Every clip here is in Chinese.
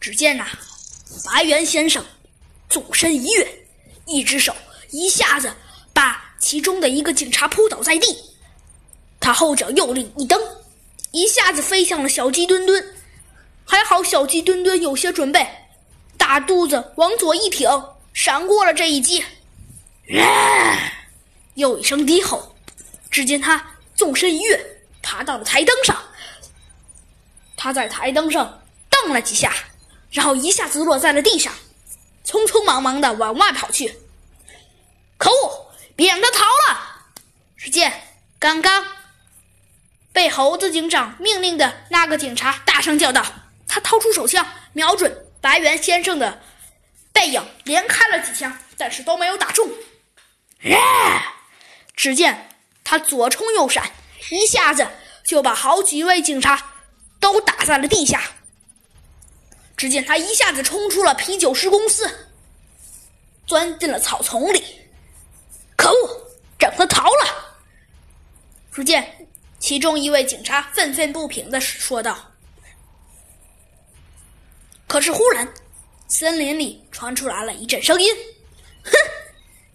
只见呐，白猿先生纵身一跃，一只手一下子把其中的一个警察扑倒在地，他后脚右力一蹬，一下子飞向了小鸡墩墩。还好小鸡墩墩有些准备，大肚子往左一挺，闪过了这一击。又一声低吼，只见他纵身一跃，爬到了台灯上。他在台灯上蹬了几下，然后一下子落在了地上，匆匆忙忙的往外跑去。可恶，别让他逃了！只见刚刚被猴子警长命令的那个警察大声叫道，他掏出手枪，瞄准白猿先生的背影，连开了几枪，但是都没有打中。只见他左冲右闪，一下子就把好几位警察都打在了地下。只见他一下子冲出了啤酒师公司，钻进了草丛里。可恶，让他逃了！只见其中一位警察愤愤不平地说道。可是忽然，森林里传出来了一阵声音，哼，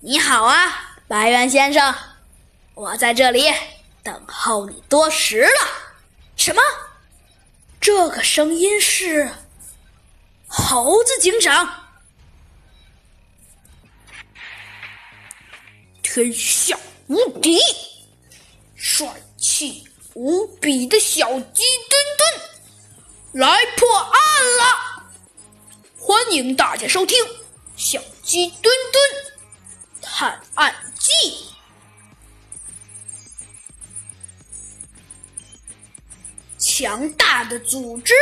你好啊，白猿先生，我在这里等候你多时了。什么？这个声音是猴子警长。天下无敌，帅气无比的小鸡墩墩来破案了！欢迎大家收听《小鸡墩墩探案记》。强大的组织。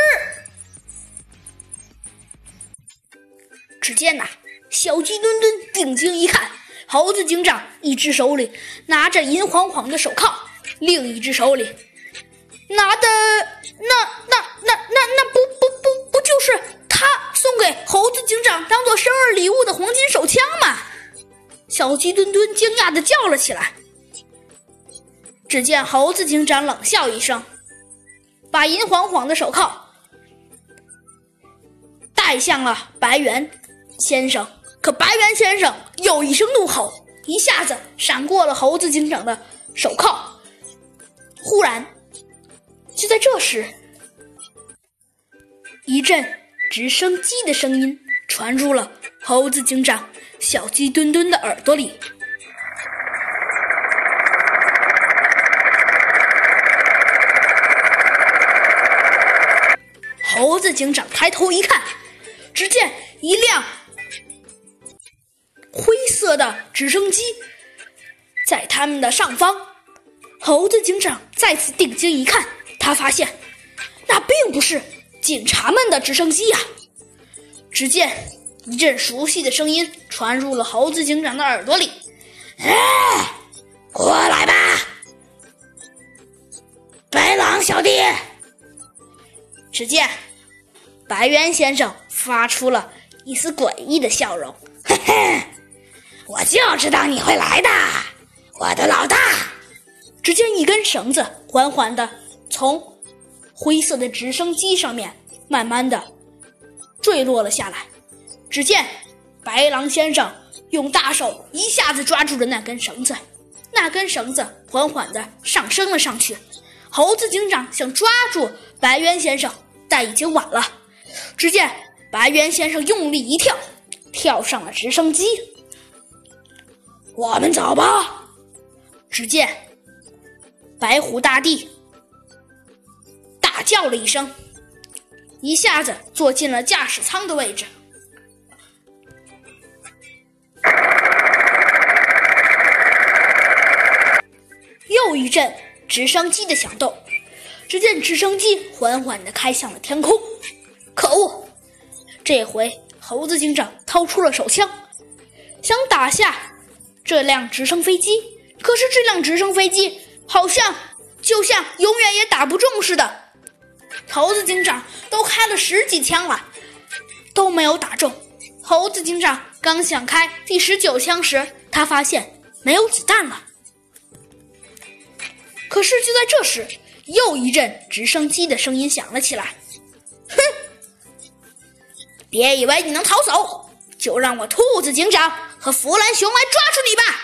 只见呐，小鸡墩墩定睛一看，猴子警长一只手里拿着银晃晃的手铐，另一只手里拿的那不就是他送给猴子警长当做生日礼物的黄金手枪吗？小鸡墩墩惊讶地叫了起来。只见猴子警长冷笑一声，把银晃晃的手铐带向了白猿先生，可白猿先生又一声怒吼，一下子闪过了猴子警长的手铐。忽然，就在这时，一阵直升机的声音传入了猴子警长、小鸡墩墩的耳朵里。猴子警长抬头一看，只见一辆灰色的直升机在他们的上方。猴子警长再次定睛一看，他发现那并不是警察们的直升机啊！只见一阵熟悉的声音传入了猴子警长的耳朵里：“哎，过来吧，白狼小弟！”只见白猿先生发出了一丝诡异的笑容，嘿嘿，我就知道你会来的，我的老大。只见一根绳子缓缓地从灰色的直升机上面慢慢地坠落了下来。只见白狼先生用大手一下子抓住了那根绳子，那根绳子缓缓地上升了上去。猴子警长想抓住白猿先生，但已经晚了。只见白猿先生用力一跳，跳上了直升机。我们走吧。只见白虎大帝大叫了一声，一下子坐进了驾驶舱的位置。又一阵直升机的响动。只见直升机缓缓地开向了天空。可恶，这回猴子警长掏出了手枪，想打下这辆直升飞机。可是这辆直升飞机好像就像永远也打不中似的，猴子警长都开了10几枪了，都没有打中。猴子警长刚想开第19枪时，他发现没有子弹了。可是就在这时，又一阵直升机的声音响了起来，别以为你能逃走，就让我兔子警长和弗兰熊来抓住你吧！